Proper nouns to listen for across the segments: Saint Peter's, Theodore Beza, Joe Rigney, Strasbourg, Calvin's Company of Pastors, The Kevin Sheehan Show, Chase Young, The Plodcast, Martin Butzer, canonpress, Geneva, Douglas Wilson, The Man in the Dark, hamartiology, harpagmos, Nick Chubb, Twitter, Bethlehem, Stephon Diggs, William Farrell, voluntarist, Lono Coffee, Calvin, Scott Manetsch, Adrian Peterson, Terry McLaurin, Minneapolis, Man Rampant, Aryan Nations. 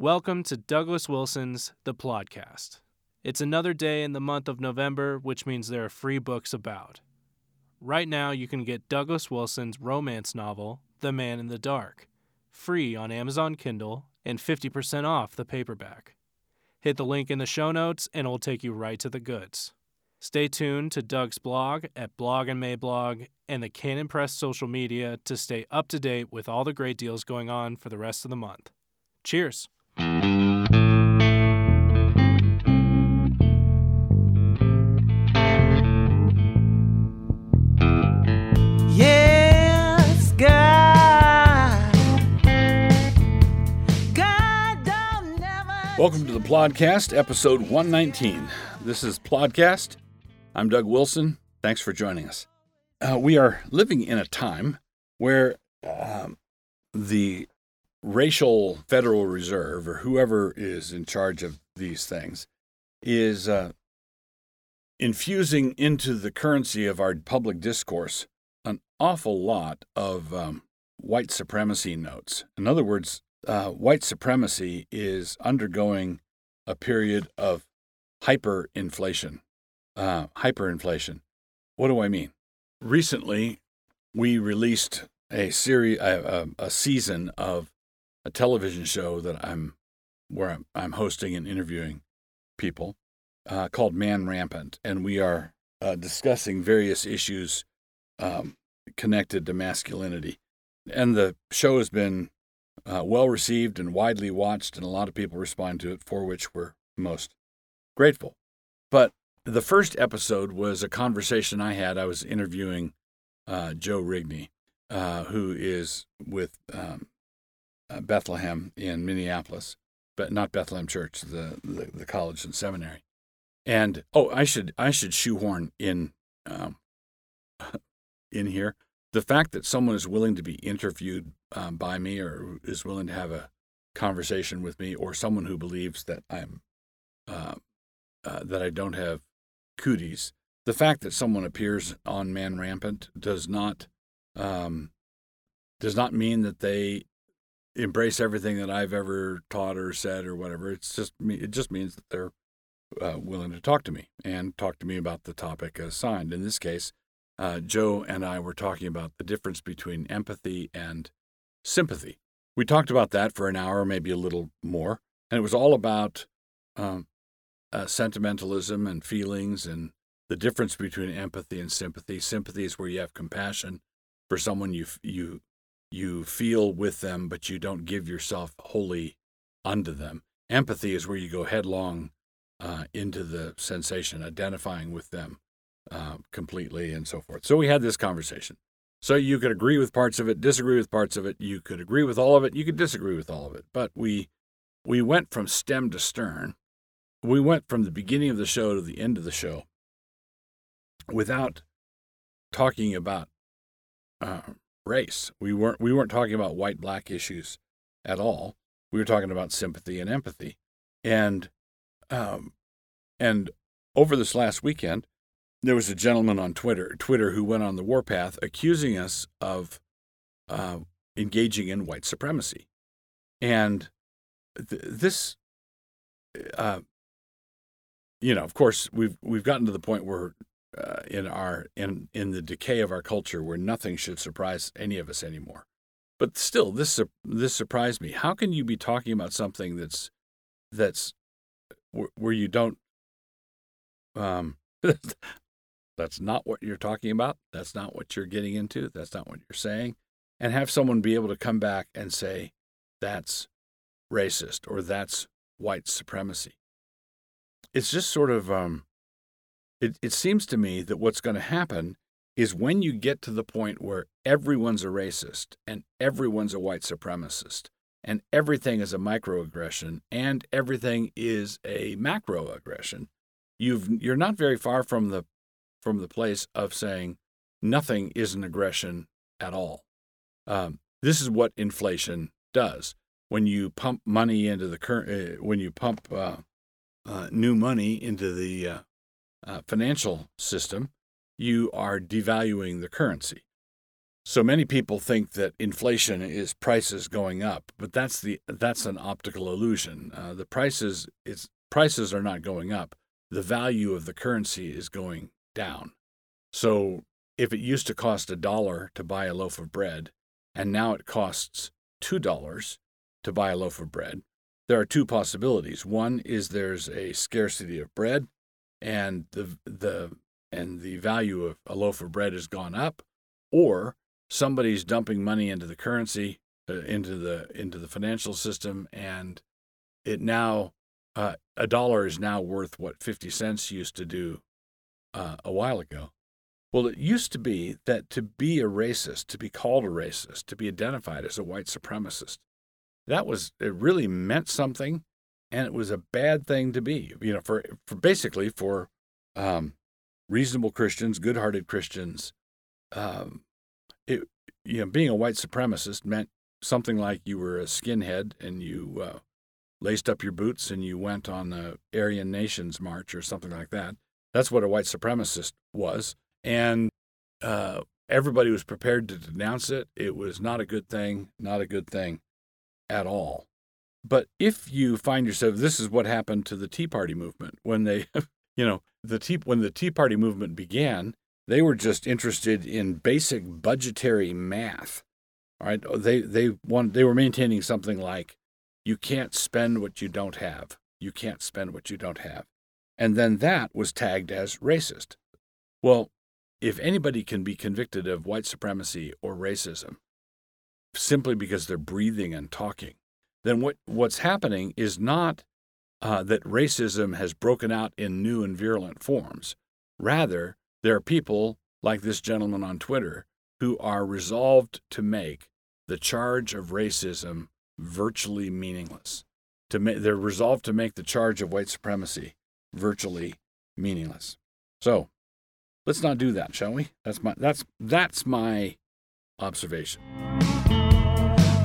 Welcome to Douglas Wilson's The Plodcast. It's another day in the month of November, which means there are free books about. Right now, you can get Douglas Wilson's romance novel, The Man in the Dark, free on Amazon Kindle and 50% off the paperback. Hit the link in the show notes and it'll take you right to the goods. Stay tuned to Doug's blog at Blog and Mayblog and the Cannon Press social media to stay up to date with all the great deals going on for the rest of the month. Cheers! Yes, God don't never. Welcome to the Plodcast, episode 119. This is Plodcast. I'm Doug Wilson. Thanks for joining us. We are living in a time where the racial Federal Reserve, or whoever is in charge of these things, is infusing into the currency of our public discourse an awful lot of white supremacy notes. In other words, white supremacy is undergoing a period of hyperinflation. What do I mean? Recently, we released a series, a season of a television show that I'm hosting and interviewing people called Man Rampant, and we are discussing various issues connected to masculinity. And the show has been well received and widely watched, and a lot of people respond to it, for which we're most grateful. But the first episode was a conversation I had. I was interviewing Joe Rigney, who is with Bethlehem in Minneapolis, but not Bethlehem Church, the college and seminary. And I should shoehorn in here the fact that someone is willing to be interviewed by me, or is willing to have a conversation with me, or someone who believes that I'm that I don't have cooties. The fact that someone appears on Man Rampant does not mean that they embrace everything that I've ever taught or said or whatever. It just means that they're willing to talk to me and talk to me about the topic assigned. In this case, Joe and I were talking about the difference between empathy and sympathy. We talked about that for an hour, maybe a little more, and it was all about sentimentalism and feelings and the difference between empathy and sympathy. Sympathy is where you have compassion for someone you feel with them, but you don't give yourself wholly unto them. Empathy is where you go headlong into the sensation, identifying with them completely, and so forth. So we had this conversation. So you could agree with parts of it, disagree with parts of it. You could agree with all of it. You could disagree with all of it. But we went from stem to stern. We went from the beginning of the show to the end of the show without talking about race. We weren't talking about white-black issues at all. We were talking about sympathy and empathy. And over this last weekend, there was a gentleman on Twitter who went on the warpath accusing us of engaging in white supremacy. And this, of course, we've gotten to the point where in the decay of our culture, where nothing should surprise any of us anymore. But still, this surprised me. How can you be talking about something that's where you don't that's not what you're talking about, that's not what you're getting into, that's not what you're saying, and have someone be able to come back and say that's racist or that's white supremacy? It's just sort of It seems to me that what's going to happen is, when you get to the point where everyone's a racist and everyone's a white supremacist and everything is a microaggression and everything is a macroaggression, you're not very far from the place of saying nothing is an aggression at all. This is what inflation does. When you pump money into the new money into the financial system, you are devaluing the currency. So many people think that inflation is prices going up, but that's an optical illusion. Prices are not going up. The value of the currency is going down. So if it used to cost $1 to buy a loaf of bread, and now it costs $2 to buy a loaf of bread, there are two possibilities. One is there's a scarcity of bread, and the value of a loaf of bread has gone up, or somebody's dumping money into the currency, into the financial system, and it now $1 is now worth what 50 cents used to do a while ago. Well, it used to be that to be a racist, to be called a racist, to be identified as a white supremacist, it really meant something, and it was a bad thing to be. You know, for reasonable Christians, good-hearted Christians, being a white supremacist meant something like you were a skinhead and you laced up your boots and you went on the Aryan Nations March or something like that. That's what a white supremacist was, and everybody was prepared to denounce it. It was not a good thing at all. But if you find yourself, this is what happened to the Tea Party movement when they, when the Tea Party movement began. They were just interested in basic budgetary math, all right? They were maintaining something like, you can't spend what you don't have. You can't spend what you don't have. And then that was tagged as racist. Well, if anybody can be convicted of white supremacy or racism simply because they're breathing and talking, then what's happening is not that racism has broken out in new and virulent forms. Rather, there are people like this gentleman on Twitter who are resolved to make the charge of racism virtually meaningless. They're resolved to make the charge of white supremacy virtually meaningless. So, let's not do that, shall we? That's my observation.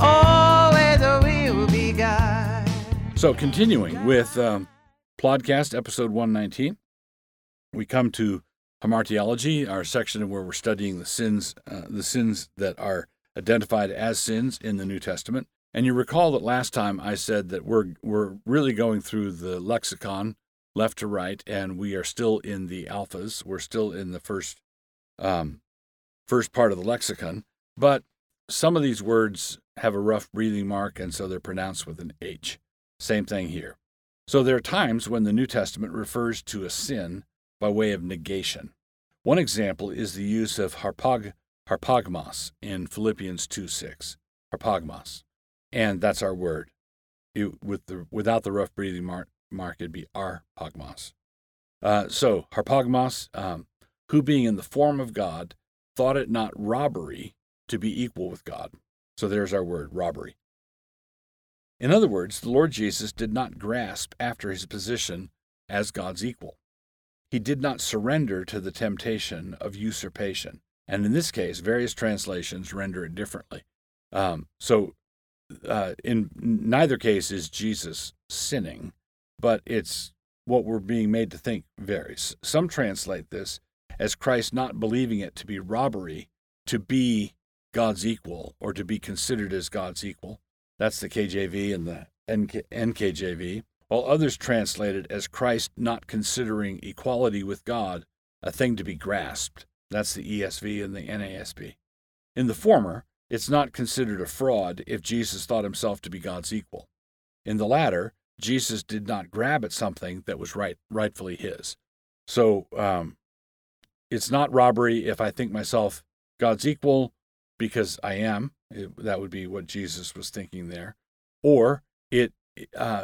Always will be God. So, continuing with Plodcast episode 119, we come to hamartiology, our section where we're studying the sins that are identified as sins in the New Testament. And you recall that last time I said that we're really going through the lexicon left to right, and we are still in the alphas. We're still in the first part of the lexicon. But some of these words have a rough breathing mark, and so they're pronounced with an H. Same thing here. So there are times when the New Testament refers to a sin by way of negation. One example is the use of harpagmos in Philippians 2:6. Harpagmos. And that's our word. Without the rough breathing mark, it'd be harpagmos. So, harpagmos, who being in the form of God, thought it not robbery to be equal with God. So there's our word, robbery. In other words, the Lord Jesus did not grasp after his position as God's equal. He did not surrender to the temptation of usurpation. And in this case, various translations render it differently. In neither case is Jesus sinning, but it's what we're being made to think varies. Some translate this as Christ not believing it to be robbery to be God's equal or to be considered as God's equal. That's the KJV and the NKJV. While others translate it as Christ not considering equality with God a thing to be grasped. That's the ESV and the NASB. In the former, it's not considered a fraud if Jesus thought himself to be God's equal. In the latter, Jesus did not grab at something that was rightfully his. So it's not robbery if I think myself God's equal because I am. That would be what Jesus was thinking there. Or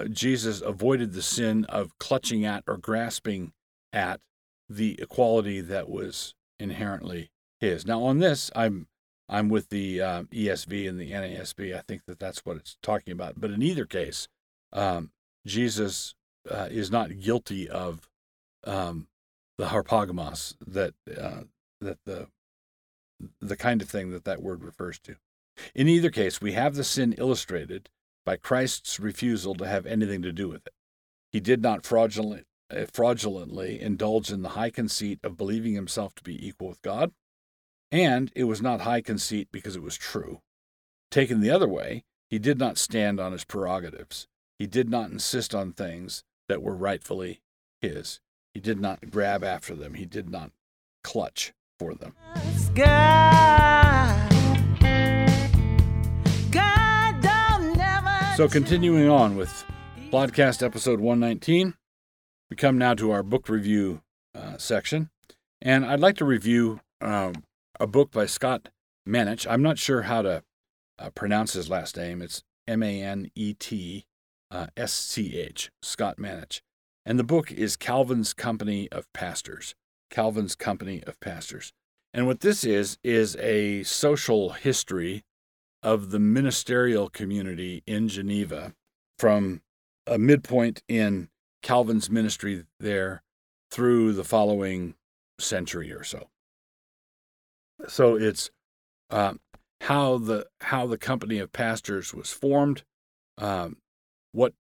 Jesus avoided the sin of clutching at or grasping at the equality that was inherently his. Now, on this, I'm with the ESV and the NASB. I think that's what it's talking about. But in either case, Jesus is not guilty of the harpagmos, that the kind of thing that word refers to. In either case, we have the sin illustrated by Christ's refusal to have anything to do with it. He did not fraudulently indulge in the high conceit of believing himself to be equal with God, And it was not high conceit because it was true. Taken the other way, he did not stand on his prerogatives. He did not insist on things that were rightfully his. He did not grab after them. He did not clutch for them. So continuing on with Plodcast episode 119, we come now to our book review section. And I'd like to review a book by Scott Manetsch. I'm not sure how to pronounce his last name. It's Manetsch, Scott Manetsch. And the book is Calvin's Company of Pastors. Calvin's Company of Pastors. And what this is a social history of the ministerial community in Geneva from a midpoint in Calvin's ministry there through the following century or so. So it's how the Company of Pastors was formed, what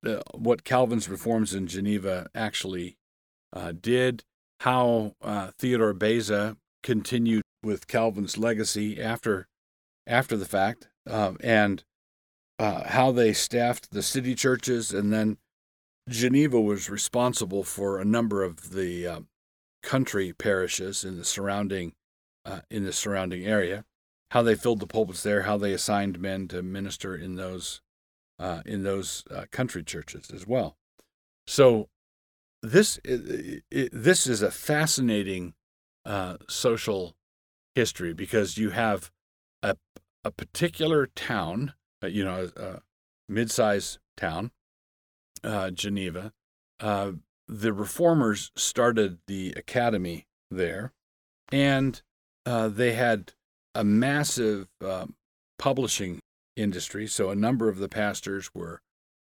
Calvin's reforms in Geneva actually did, how Theodore Beza continued with Calvin's legacy after the fact, and how they staffed the city churches, and then Geneva was responsible for a number of the country parishes in the surrounding area. How they filled the pulpits there, how they assigned men to minister in those country churches as well. So this is a fascinating social history because you have a particular town, a mid-sized town, Geneva. The reformers started the academy there, and they had a massive publishing industry, so a number of the pastors were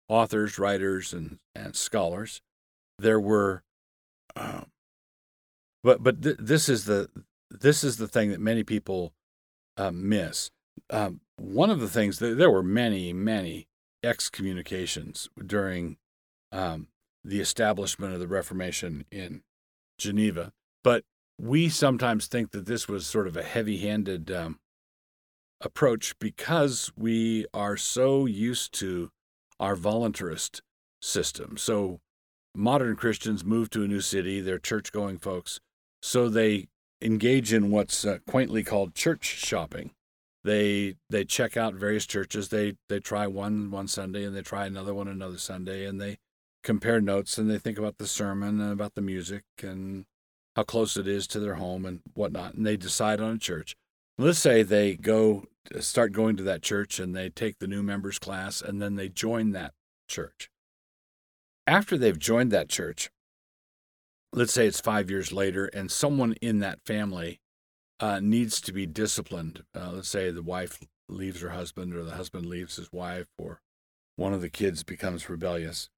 authors, writers, and scholars. There were, this is the thing that many people miss. One of the things there were many excommunications during the establishment of the Reformation in Geneva, but we sometimes think that this was sort of a heavy-handed approach because we are so used to our voluntarist system. So modern Christians move to a new city, they're church-going folks, so they engage in what's quaintly called church shopping. They check out various churches. They try one Sunday, and they try another one another Sunday, and they compare notes, and they think about the sermon and about the music and how close it is to their home and whatnot, and they decide on a church. Let's say they start going to that church, and they take the new members class, and then they join that church. After they've joined that church, let's say it's 5 years later, and someone in that family needs to be disciplined. Let's say the wife leaves her husband, or the husband leaves his wife, or one of the kids becomes rebellious.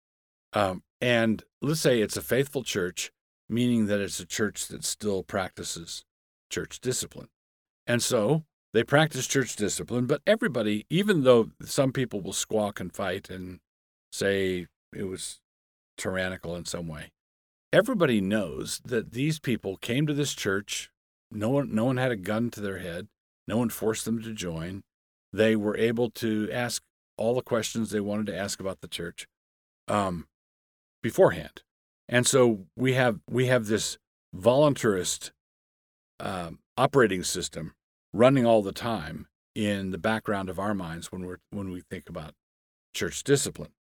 And let's say it's a faithful church, meaning that it's a church that still practices church discipline. And so they practice church discipline, but everybody, even though some people will squawk and fight and say it was tyrannical in some way, everybody knows that these people came to this church. No one had a gun to their head. No one forced them to join. They were able to ask all the questions they wanted to ask about the church beforehand. And so we have this voluntarist operating system running all the time in the background of our minds when we think about church discipline.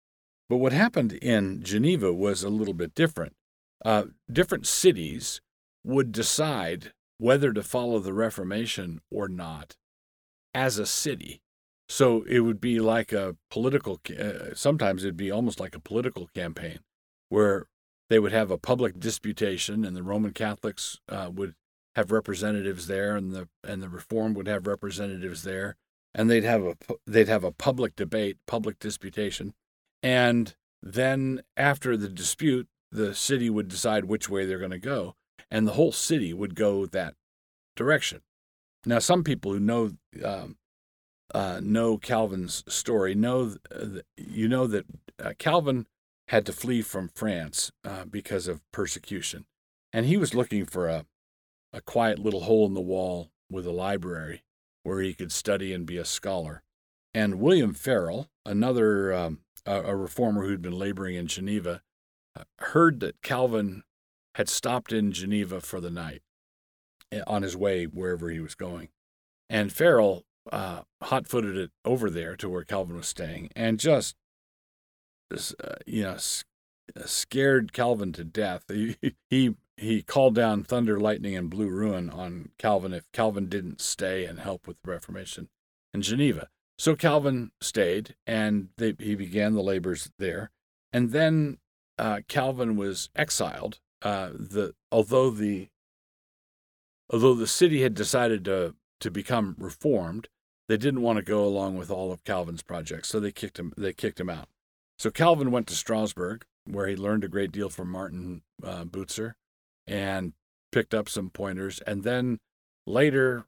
But what happened in Geneva was a little bit different. Different cities would decide whether to follow the Reformation or not as a city. So it would be like a political. Sometimes it'd be almost like a political campaign, where they would have a public disputation, and the Roman Catholics would have representatives there, and the Reformed would have representatives there, and they'd have a public debate, public disputation, and then after the dispute, the city would decide which way they're going to go, and the whole city would go that direction. Now, some people who know Calvin's story know that Calvin had to flee from France because of persecution. And he was looking for a quiet little hole in the wall with a library where he could study and be a scholar. And William Farrell, another a reformer who'd been laboring in Geneva, heard that Calvin had stopped in Geneva for the night on his way wherever he was going. And Farrell hot-footed it over there to where Calvin was staying and just, scared Calvin to death. He called down thunder, lightning, and blue ruin on Calvin if Calvin didn't stay and help with the Reformation in Geneva. So Calvin stayed, and he began the labors there. And then Calvin was exiled. Although the city had decided to become reformed, they didn't want to go along with all of Calvin's projects, so they kicked him out. So Calvin went to Strasbourg, where he learned a great deal from Martin Butzer and picked up some pointers. And then later,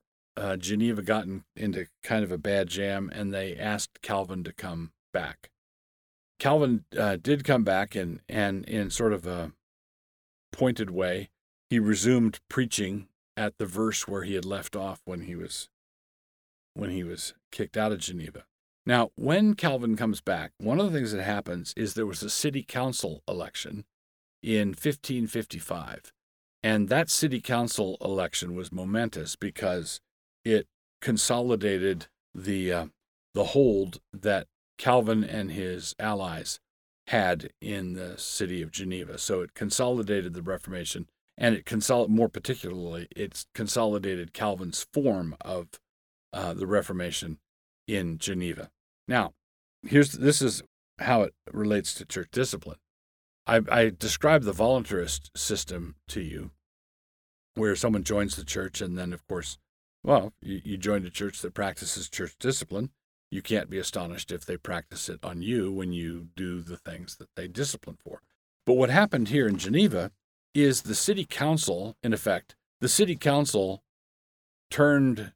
Geneva got into kind of a bad jam, and they asked Calvin to come back. Calvin did come back, and in sort of a pointed way, he resumed preaching at the verse where he had left off when he was kicked out of Geneva. Now, when Calvin comes back, one of the things that happens is there was a city council election in 1555, and that city council election was momentous because it consolidated the hold that Calvin and his allies had in the city of Geneva. So it consolidated the Reformation, and more particularly, it consolidated Calvin's form of the Reformation in Geneva. Now, this is how it relates to church discipline. I described the voluntarist system to you, where someone joins the church, and then, of course, you joined a church that practices church discipline. You can't be astonished if they practice it on you when you do the things that they discipline for. But what happened here in Geneva is the city council, in effect, turned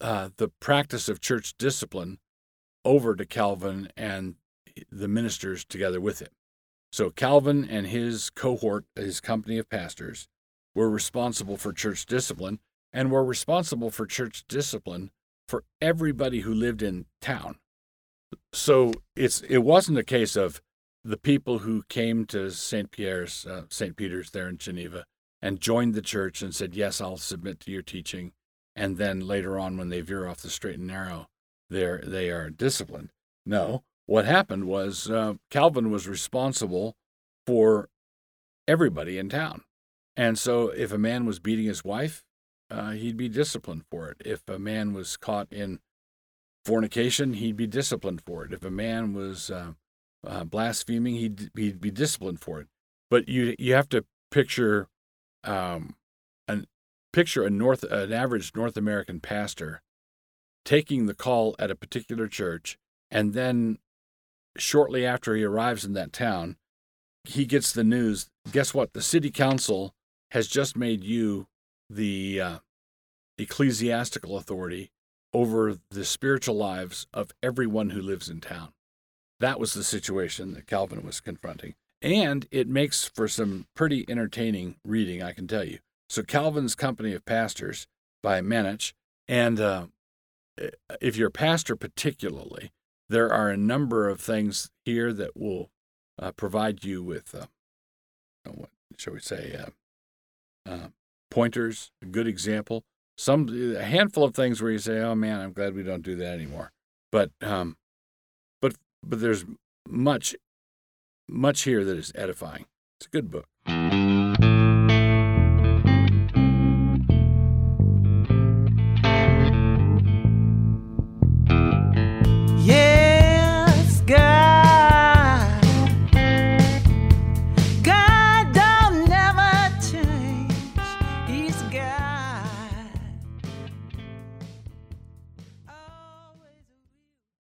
the practice of church discipline over to Calvin and the ministers together with him. So Calvin and his cohort, his company of pastors, were responsible for church discipline, and were responsible for church discipline for everybody who lived in town. So it wasn't a case of the people who came to Saint Peter's there in Geneva and joined the church and said, yes, I'll submit to your teaching. And then later on, when they veer off the straight and narrow, they are disciplined. No, what happened was Calvin was responsible for everybody in town. And so if a man was beating his wife, he'd be disciplined for it. If a man was caught in fornication, he'd be disciplined for it. If a man was blaspheming, he'd be disciplined for it. But you have to picture an average North American pastor taking the call at a particular church, and then shortly after he arrives in that town, he gets the news. Guess what? The city council has just made you the ecclesiastical authority over the spiritual lives of everyone who lives in town. That was the situation that Calvin was confronting. And it makes for some pretty entertaining reading, I can tell you. So Calvin's Company of Pastors by Manetsch. And if you're a pastor particularly, there are a number of things here that will provide you with, pointers, a good example, a handful of things where you say, oh man, I'm glad we don't do that anymore. But there's much here that is edifying. It's a good book.